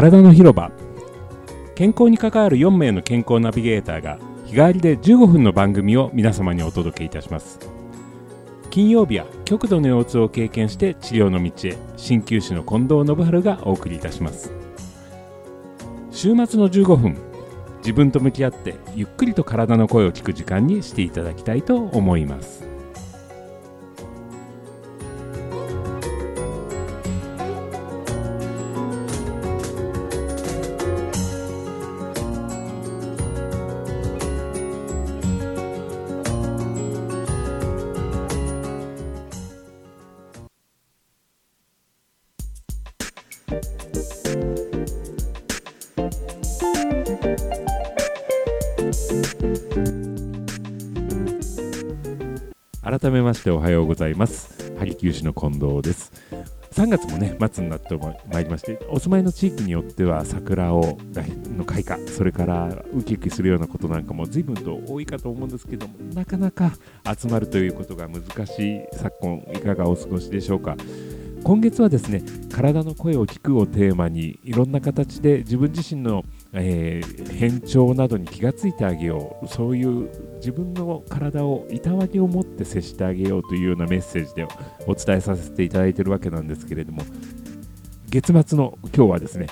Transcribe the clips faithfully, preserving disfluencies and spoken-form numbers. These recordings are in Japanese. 体の広場。健康に関わるよん名の健康ナビゲーターが日替わりでじゅうごふんの番組を皆様にお届けいたします。金曜日は極度の腰痛を経験して治療の道へ、鍼灸師の近藤信春がお送りいたします。週末のじゅうごふん、自分と向き合ってゆっくりと体の声を聞く時間にしていただきたいと思います。改めましておはようございます。鍼灸師の近藤です。さんがつもね末になってまいりまして、お住まいの地域によっては桜をの開花、それからウキウキするようなことなんかも随分と多いかと思うんですけども、なかなか集まるということが難しい昨今、いかがお過ごしでしょうか。今月はですね、体の声を聞くをテーマに、いろんな形で自分自身の、えー、変調などに気がついてあげよう、そういう自分の体をいたわりを持って接してあげようというようなメッセージでお伝えさせていただいているわけなんですけれども、月末の今日はですね、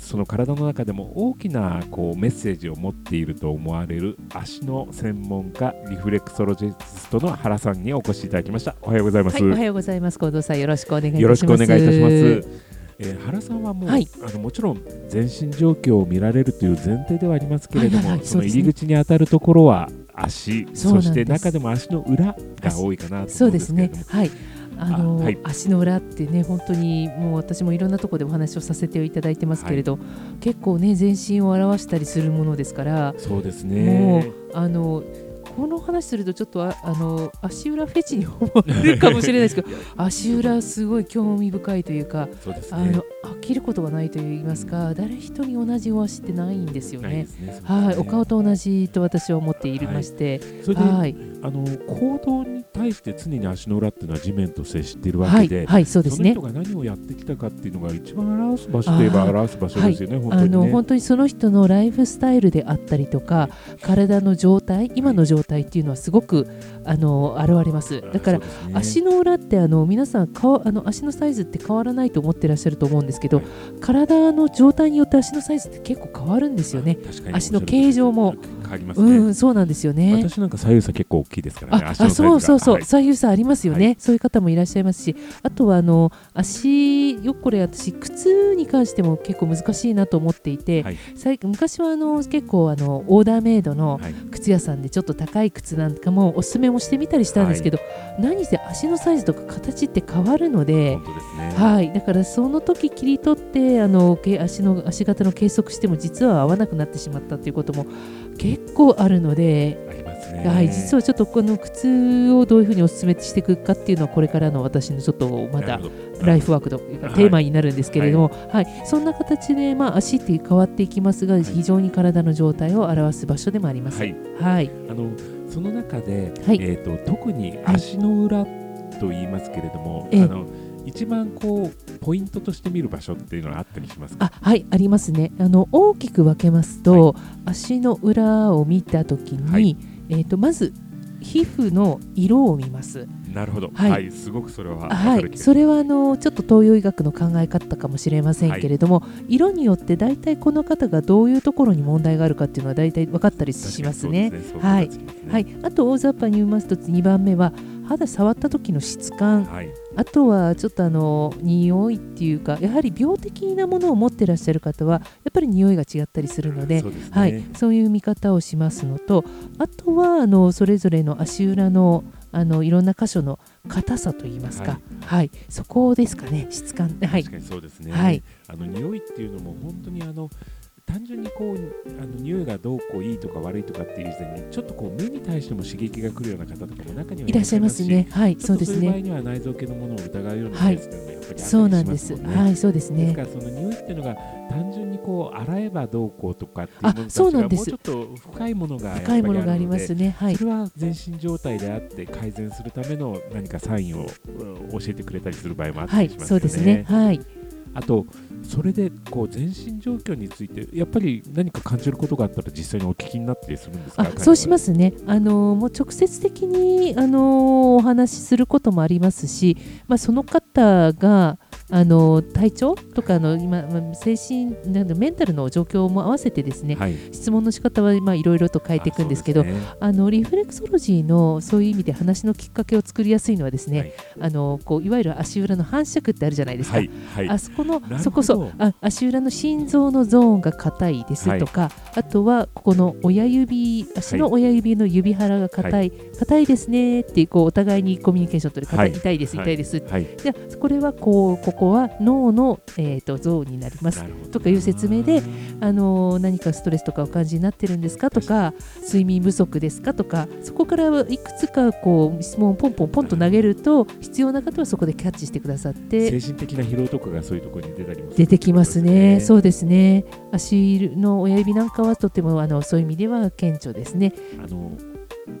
その体の中でも大きなこうメッセージを持っていると思われる足の専門家、リフレクソロジストの原さんにお越しいただきました。おはようございます。はい、おはようございます。近藤さん、よろしくお願いいたします。よろしくお願いいたします。えー、原さんはもう、はい、あのもちろん全身状況を見られるという前提ではありますけれども、はいはいはい、その入り口に当たるところは足、 そ, そして中でも足の裏が多いかなと思うんですけれども、そうですね、はい、あのあ、はい、足の裏ってね、本当にもう私もいろんなところでお話をさせていただいてますけれど、はい、結構ね全身を表したりするものですから、そうですね、もうあのこの話するとちょっとああの足裏フェチに思われるかもしれないですけど足裏すごい興味深いというか、そうですね、あの飽きることがないといいますか、誰一人同じお足ってないんですよ ね, ですね、はい、お顔と同じと私は思っていまして、はい、それで、はい、あの行動に対して常に足の裏っていうのは地面と接しているわけで、はいはい、 そ, うですね、その人が何をやってきたかっていうのが一番表す場所といえば表す場所ですよね、はい、本当にね、あの本当にその人のライフスタイルであったりとか、体の状態、今の状態体っていうのはすごくあの現れます。だから、ね、足の裏ってあの皆さんかあの足のサイズって変わらないと思ってらっしゃると思うんですけど、はい、体の状態によって足のサイズって結構変わるんですよね。足の形状も変わりますね、うん、そうなんですよね。私なんか左右差結構大きいですからね、あ足のサイズが、あ、そうそうそう、はい、左右差ありますよね、はい、そういう方もいらっしゃいますし、あとはあの足よ、これ私靴に関しても結構難しいなと思っていて、はい、最昔はあの結構あのオーダーメイドの靴屋さんでちょっと高い高い靴なんかもおすすめもしてみたりしたんですけど、はい、何せ足のサイズとか形って変わるの で, 本当です、ね、はい、だからその時切り取ってあの 足, の足型の計測しても実は合わなくなってしまったということも結構あるので、ありますね、はい、実はちょっとこの靴をどういうふうにおすすめしていくかっていうのはこれからの私のちょっとまだライフワークのテーマになるんですけれども、はいはいはい、そんな形で、まあ、足って変わっていきますが、はい、非常に体の状態を表す場所でもあります。はい、はい、あのその中で、はい、えー、と特に足の裏と言いますけれども、はい、あの一番こうポイントとして見る場所っていうのはあったりしますか？あ、はい、ありますね。あの大きく分けますと、はい、足の裏を見たときに、はい、えー、とまず皮膚の色を見ます。なるほど、はいはい、すごくそれは、はい、それはあのちょっと東洋医学の考え方かもしれませんけれども、はい、色によってだいたいこの方がどういうところに問題があるかっていうのはだいたい分かったりしますね。あと大雑把に言いますとにばんめは肌触った時の質感、はい、あとはちょっとあの匂いっていうか、やはり病的なものを持ってらっしゃる方はやっぱり匂いが違ったりするので、 そうですね、はい、そういう見方をしますのと、あとはあのそれぞれの足裏のあのいろんな箇所の硬さといいますか、はいはい、そこですかね、質感、はい、確かにそうですね、はい、あの匂いっていうのも本当にあの単純にこうあの匂いがどうこういいとか悪いとかっていう以前に、ちょっとこう目に対しても刺激が来るような方とかも中にはいらっしゃいますし、いらっしゃいますね、はい、そうですね、そういう場合には内臓系のものを疑うようなケースというのがやっぱりあったりしますもんね。そうなんです、はい、そうですね。ですからその匂いっていうのが単純にこう洗えばどうこうとかっていうものたちがもうちょっと深いものがやっぱりあるので、深いものがありますね、はい、それは全身状態であって改善するための何かサインを教えてくれたりする場合もあったりしますよね。はい、そうですね、はい。あとそれでこう全身状況についてやっぱり何か感じることがあったら実際にお聞きになってするんですか？あ、そうしますね。あのもう直接的にあのお話しすることもありますし、まあ、その方があの体調とかの今精神なんかメンタルの状況も合わせてですね、はい、質問の仕方はいろいろと変えていくんですけど、あ、そうですね、あのリフレクソロジーのそういう意味で話のきっかけを作りやすいのはですね、はい、あのこういわゆる足裏の反射区ってあるじゃないですか、はいはい、あそこのそこそあ足裏の心臓のゾーンが硬いですとか、はい、あとはここの親指足の親指の指腹が硬い硬、はい、いですねっていう、こうお互いにコミュニケーション取る、はい、痛いです痛いです、はいはい、でこれはこうここここは脳の、えー、とゾーンになりますとかいう説明で、あのー、何かストレスとかお感じになってるんですかとか、睡眠不足ですかとか、そこからいくつかこう質問をポンポンポンと投げると、必要な方はそこでキャッチしてくださって、精神的な疲労とかがそういうところに出たりも出てきますね。そうですね。足の親指なんかはとてもあのそういう意味では顕著ですね。あの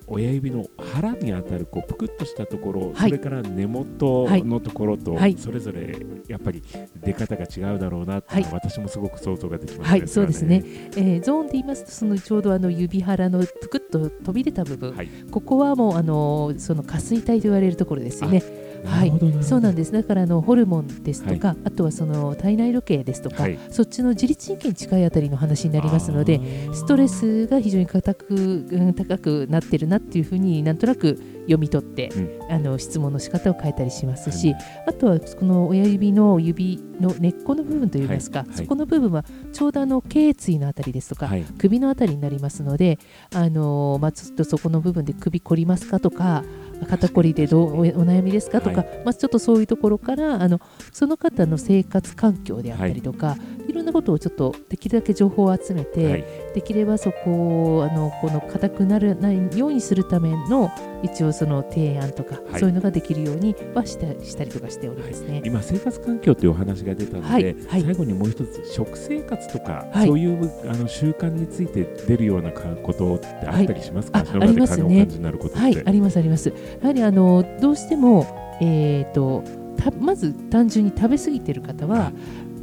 親指の腹に当たるこうぷくっとしたところ、はい、それから根元のところと、はい、それぞれやっぱり出方が違うだろうなって、はい、私もすごく想像ができますね、はい、そうですね、えー、ゾーンで言いますと、そのちょうどあの指腹のぷくっと飛び出た部分、はい、ここはもうあのその下垂体と言われるところですよね。はい、そうなんです。だからあのホルモンですとか、はい、あとはその体内時計ですとか、はい、そっちの自律神経に近いあたりの話になりますので、ストレスが非常に固く高くなってるなっていうふうになんとなく読み取って、うん、あの質問の仕方を変えたりしますし、はい、あとはこの親指の指の根っこの部分といいますか、はいはい、そこの部分はちょうどあの頸椎のあたりですとか、はい、首のあたりになりますので、あの、まあ、ちょっとそこの部分で首凝りますかとか、肩こりでどう お, お悩みですかとか、はい、まあ、ちょっとそういうところからあのその方の生活環境であったりとか、はい、いろんなことをちょっとできるだけ情報を集めて、はい、できればそこをあのこの硬くならないようにするための一応その提案とか、はい、そういうのができるようには し, たしたりとかしておりますね、はい、今生活環境というお話が出たので、はいはい、最後にもう一つ食生活とか、はい、そういうあの習慣について出るようなことってあったりしますか？はい、あ、ありますね。感じになることって、はい、ありますあります。やはりあのどうしても、えー、とたまず単純に食べ過ぎている方は、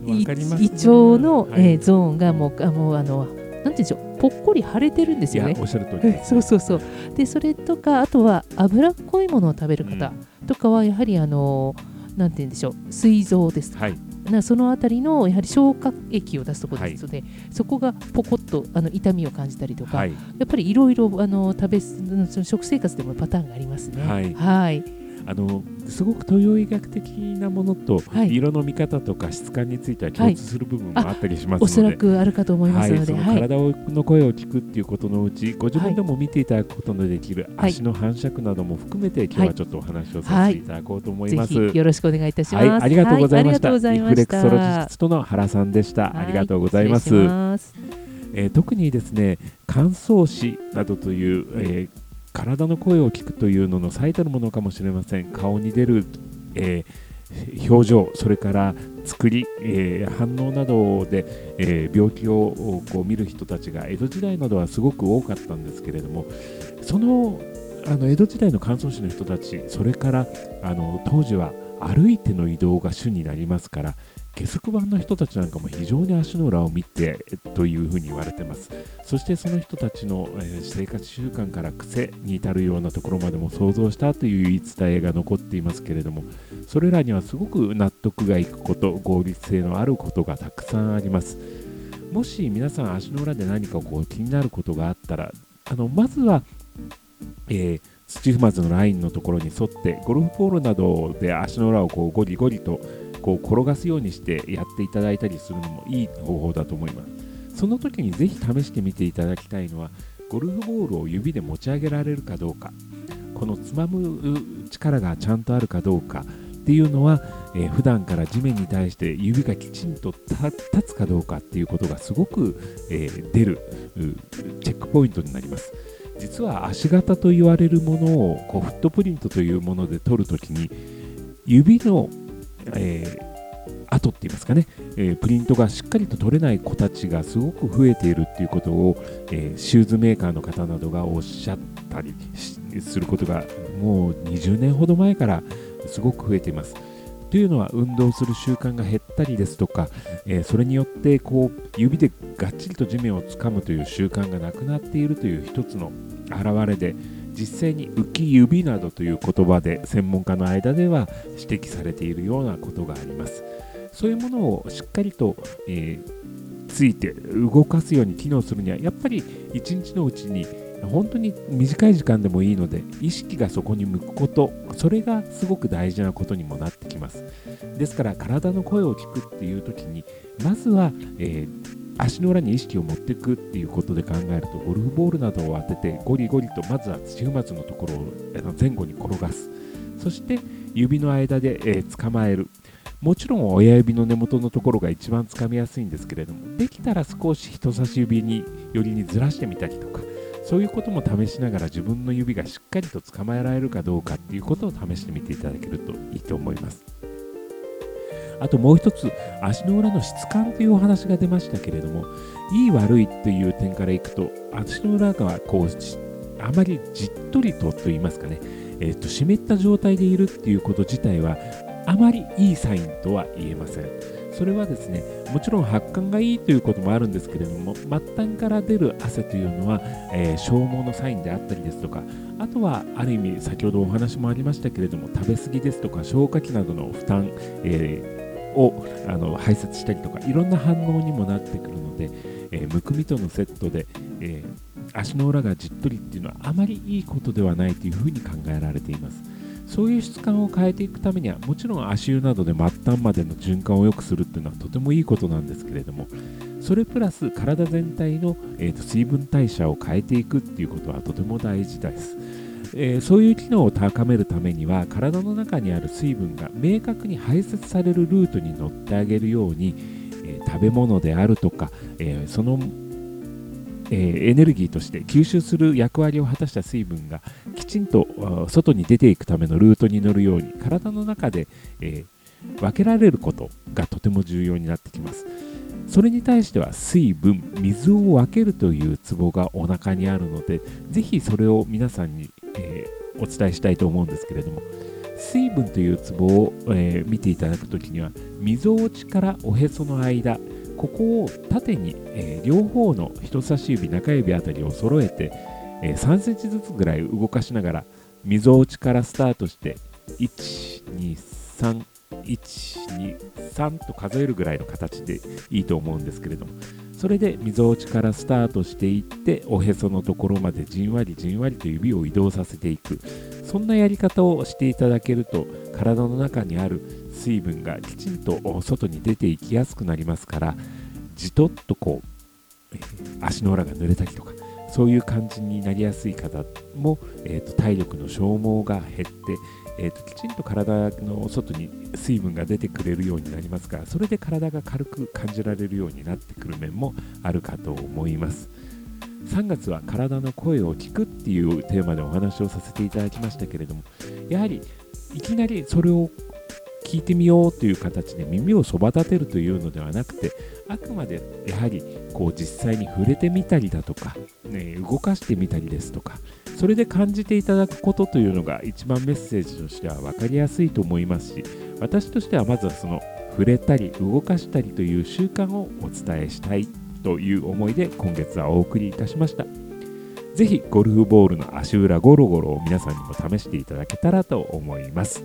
胃腸の、はい、えー、ゾーンがもう、あ、もうあのなんていうんでしょう、ぽっこり腫れてるんですよね。いや、おっしゃる通りです。そうそうそう。で、それとかあとは脂っこいものを食べる方とかはやはりあのなんていうんでしょう、膵臓ですとか、はい、なそのあたりのやはり消化液を出すところですので、はい、そこがポコッとあの痛みを感じたりとか、はい、やっぱりいろいろ食べ食生活でもパターンがありますね。はい、はい、あのすごく東洋医学的なものと色の見方とか質感については共通する部分もあったりしますので、はい、おそらくあるかと思いますので、はい、その体の声を聞くっていうことのうち、はい、ご自分でも見ていただくことのできる足の反射区なども含めて、はい、今日はちょっとお話をさせていただこうと思います、はいはい、ぜひよろしくお願いいたします、はい、ありがとうございました、はい、リフレクソロジストの原さんでした、はい、ありがとうございます。失礼します、えー、特にですね、乾燥死などという、えー体の声を聞くというのの最たるものかもしれません。顔に出る、えー、表情、それから作り、えー、反応などで、えー、病気をこう見る人たちが江戸時代などはすごく多かったんですけれども、その、 あの江戸時代の乾燥死の人たち、それからあの当時は歩いての移動が主になりますから、下足盤の人たちなんかも非常に足の裏を見てというふうに言われています。そしてその人たちの生活習慣から癖に至るようなところまでも想像したという言い伝えが残っていますけれども、それらにはすごく納得がいくこと、合理性のあることがたくさんあります。もし皆さん足の裏で何かこう気になることがあったら、あのまずは、えー、土踏まずのラインのところに沿ってゴルフボールなどで足の裏をこうゴリゴリとこう転がすようにしてやっていただいたりするのもいい方法だと思います。その時にぜひ試してみていただきたいのは、ゴルフボールを指で持ち上げられるかどうか、このつまむ力がちゃんとあるかどうかっていうのは、えー、普段から地面に対して指がきちんと立つかどうかっていうことがすごく、えー、出るチェックポイントになります。実は足型と言われるものをこうフットプリントというもので取るときに、指のえー、跡って言いますかね、えー、プリントがしっかりと取れない子たちがすごく増えているっていうことを、えー、シューズメーカーの方などがおっしゃったりすることがもうにじゅうねんほど前からすごく増えています。というのは運動する習慣が減ったりですとか、えー、それによってこう指でがっちりと地面をつかむという習慣がなくなっているという一つの表れで、実際に浮き指などという言葉で専門家の間では指摘されているようなことがあります。そういうものをしっかりと、えー、ついて動かすように機能するには、やっぱり一日のうちに本当に短い時間でもいいので意識がそこに向くこと、それがすごく大事なことにもなってきます。ですから体の声を聞くっていう時に、まずは、えー足の裏に意識を持っていくっていうことで考えると、ゴルフボールなどを当ててゴリゴリとまずは土踏まずのところを前後に転がす。そして指の間で、えー、捕まえる。もちろん親指の根元のところが一番つかみやすいんですけれども、できたら少し人差し指に寄りにずらしてみたりとか、そういうことも試しながら自分の指がしっかりと捕まえられるかどうかっていうことを試してみていただけるといいと思います。あともう一つ、足の裏の質感というお話が出ましたけれども、いい悪いという点からいくと、足の裏がこうあまりじっとりとと言いますかね、えー、と湿った状態でいるということ自体はあまりいいサインとは言えません。それはですね、もちろん発汗がいいということもあるんですけれども、末端から出る汗というのは、えー、消耗のサインであったりですとか、あとはある意味先ほどお話もありましたけれども、食べ過ぎですとか消化器などの負担、えーをあの排泄したりとか、いろんな反応にもなってくるので、えー、むくみとのセットで、えー、足の裏がじっとりっていうのはあまりいいことではないというふうに考えられています。そういう質感を変えていくためには、もちろん足湯などで末端までの循環を良くするっていうのはとてもいいことなんですけれども、それプラス体全体の、えーと、水分代謝を変えていくっていうことはとても大事です。えー、そういう機能を高めるためには、体の中にある水分が明確に排泄されるルートに乗ってあげるように、えー、食べ物であるとか、えー、その、えー、エネルギーとして吸収する役割を果たした水分がきちんと外に出ていくためのルートに乗るように、体の中で、えー、分けられることがとても重要になってきます。それに対しては水分、水を分けるというツボがお腹にあるので、ぜひそれを皆さんに、えー、お伝えしたいと思うんですけれども、水分というツボを、えー、見ていただくときには、溝落ちからおへその間、ここを縦に、えー、両方の人差し指、中指あたりを揃えて、えー、さんセンチずつぐらい動かしながら、溝落ちからスタートしていち、に、さん、いち、に、さんと数えるぐらいの形でいいと思うんですけれども、それで溝落ちからスタートしていって、おへそのところまでじんわりじんわりと指を移動させていく。そんなやり方をしていただけると、体の中にある水分がきちんと外に出ていきやすくなりますから、じとっとこう足の裏が濡れたりとか、そういう感じになりやすい方も、えーと、体力の消耗が減って、えーと、きちんと体の外に水分が出てくれるようになりますから、それで体が軽く感じられるようになってくる面もあるかと思います。さんがつは体の声を聞くっていうテーマでお話をさせていただきましたけれども、やはりいきなりそれを聞いてみようという形で耳をそば立てるというのではなくて、あくまでやはりこう実際に触れてみたりだとか、ね、動かしてみたりですとか、それで感じていただくことというのが一番メッセージとしては分かりやすいと思いますし、私としてはまずはその触れたり動かしたりという習慣をお伝えしたいという思いで、今月はお送りいたしました。ぜひゴルフボールの足裏ゴロゴロを皆さんにも試していただけたらと思います。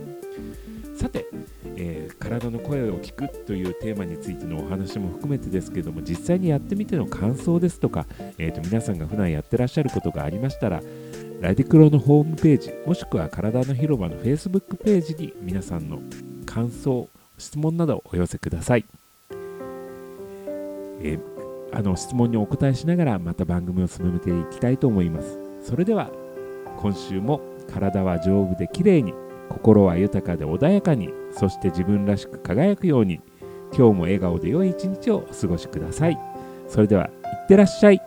さて、えー、体の声を聞くというテーマについてのお話も含めてですけれども、実際にやってみての感想ですとか、えー、と皆さんが普段やってらっしゃることがありましたら、ラディクロのホームページ、もしくは体の広場の Facebook ページに皆さんの感想、質問などをお寄せください。えー、あの質問にお答えしながら、また番組を進めていきたいと思います。それでは今週も体は丈夫できれいに、心は豊かで穏やかに、そして自分らしく輝くように、今日も笑顔で良い一日をお過ごしください。それでは、いってらっしゃい。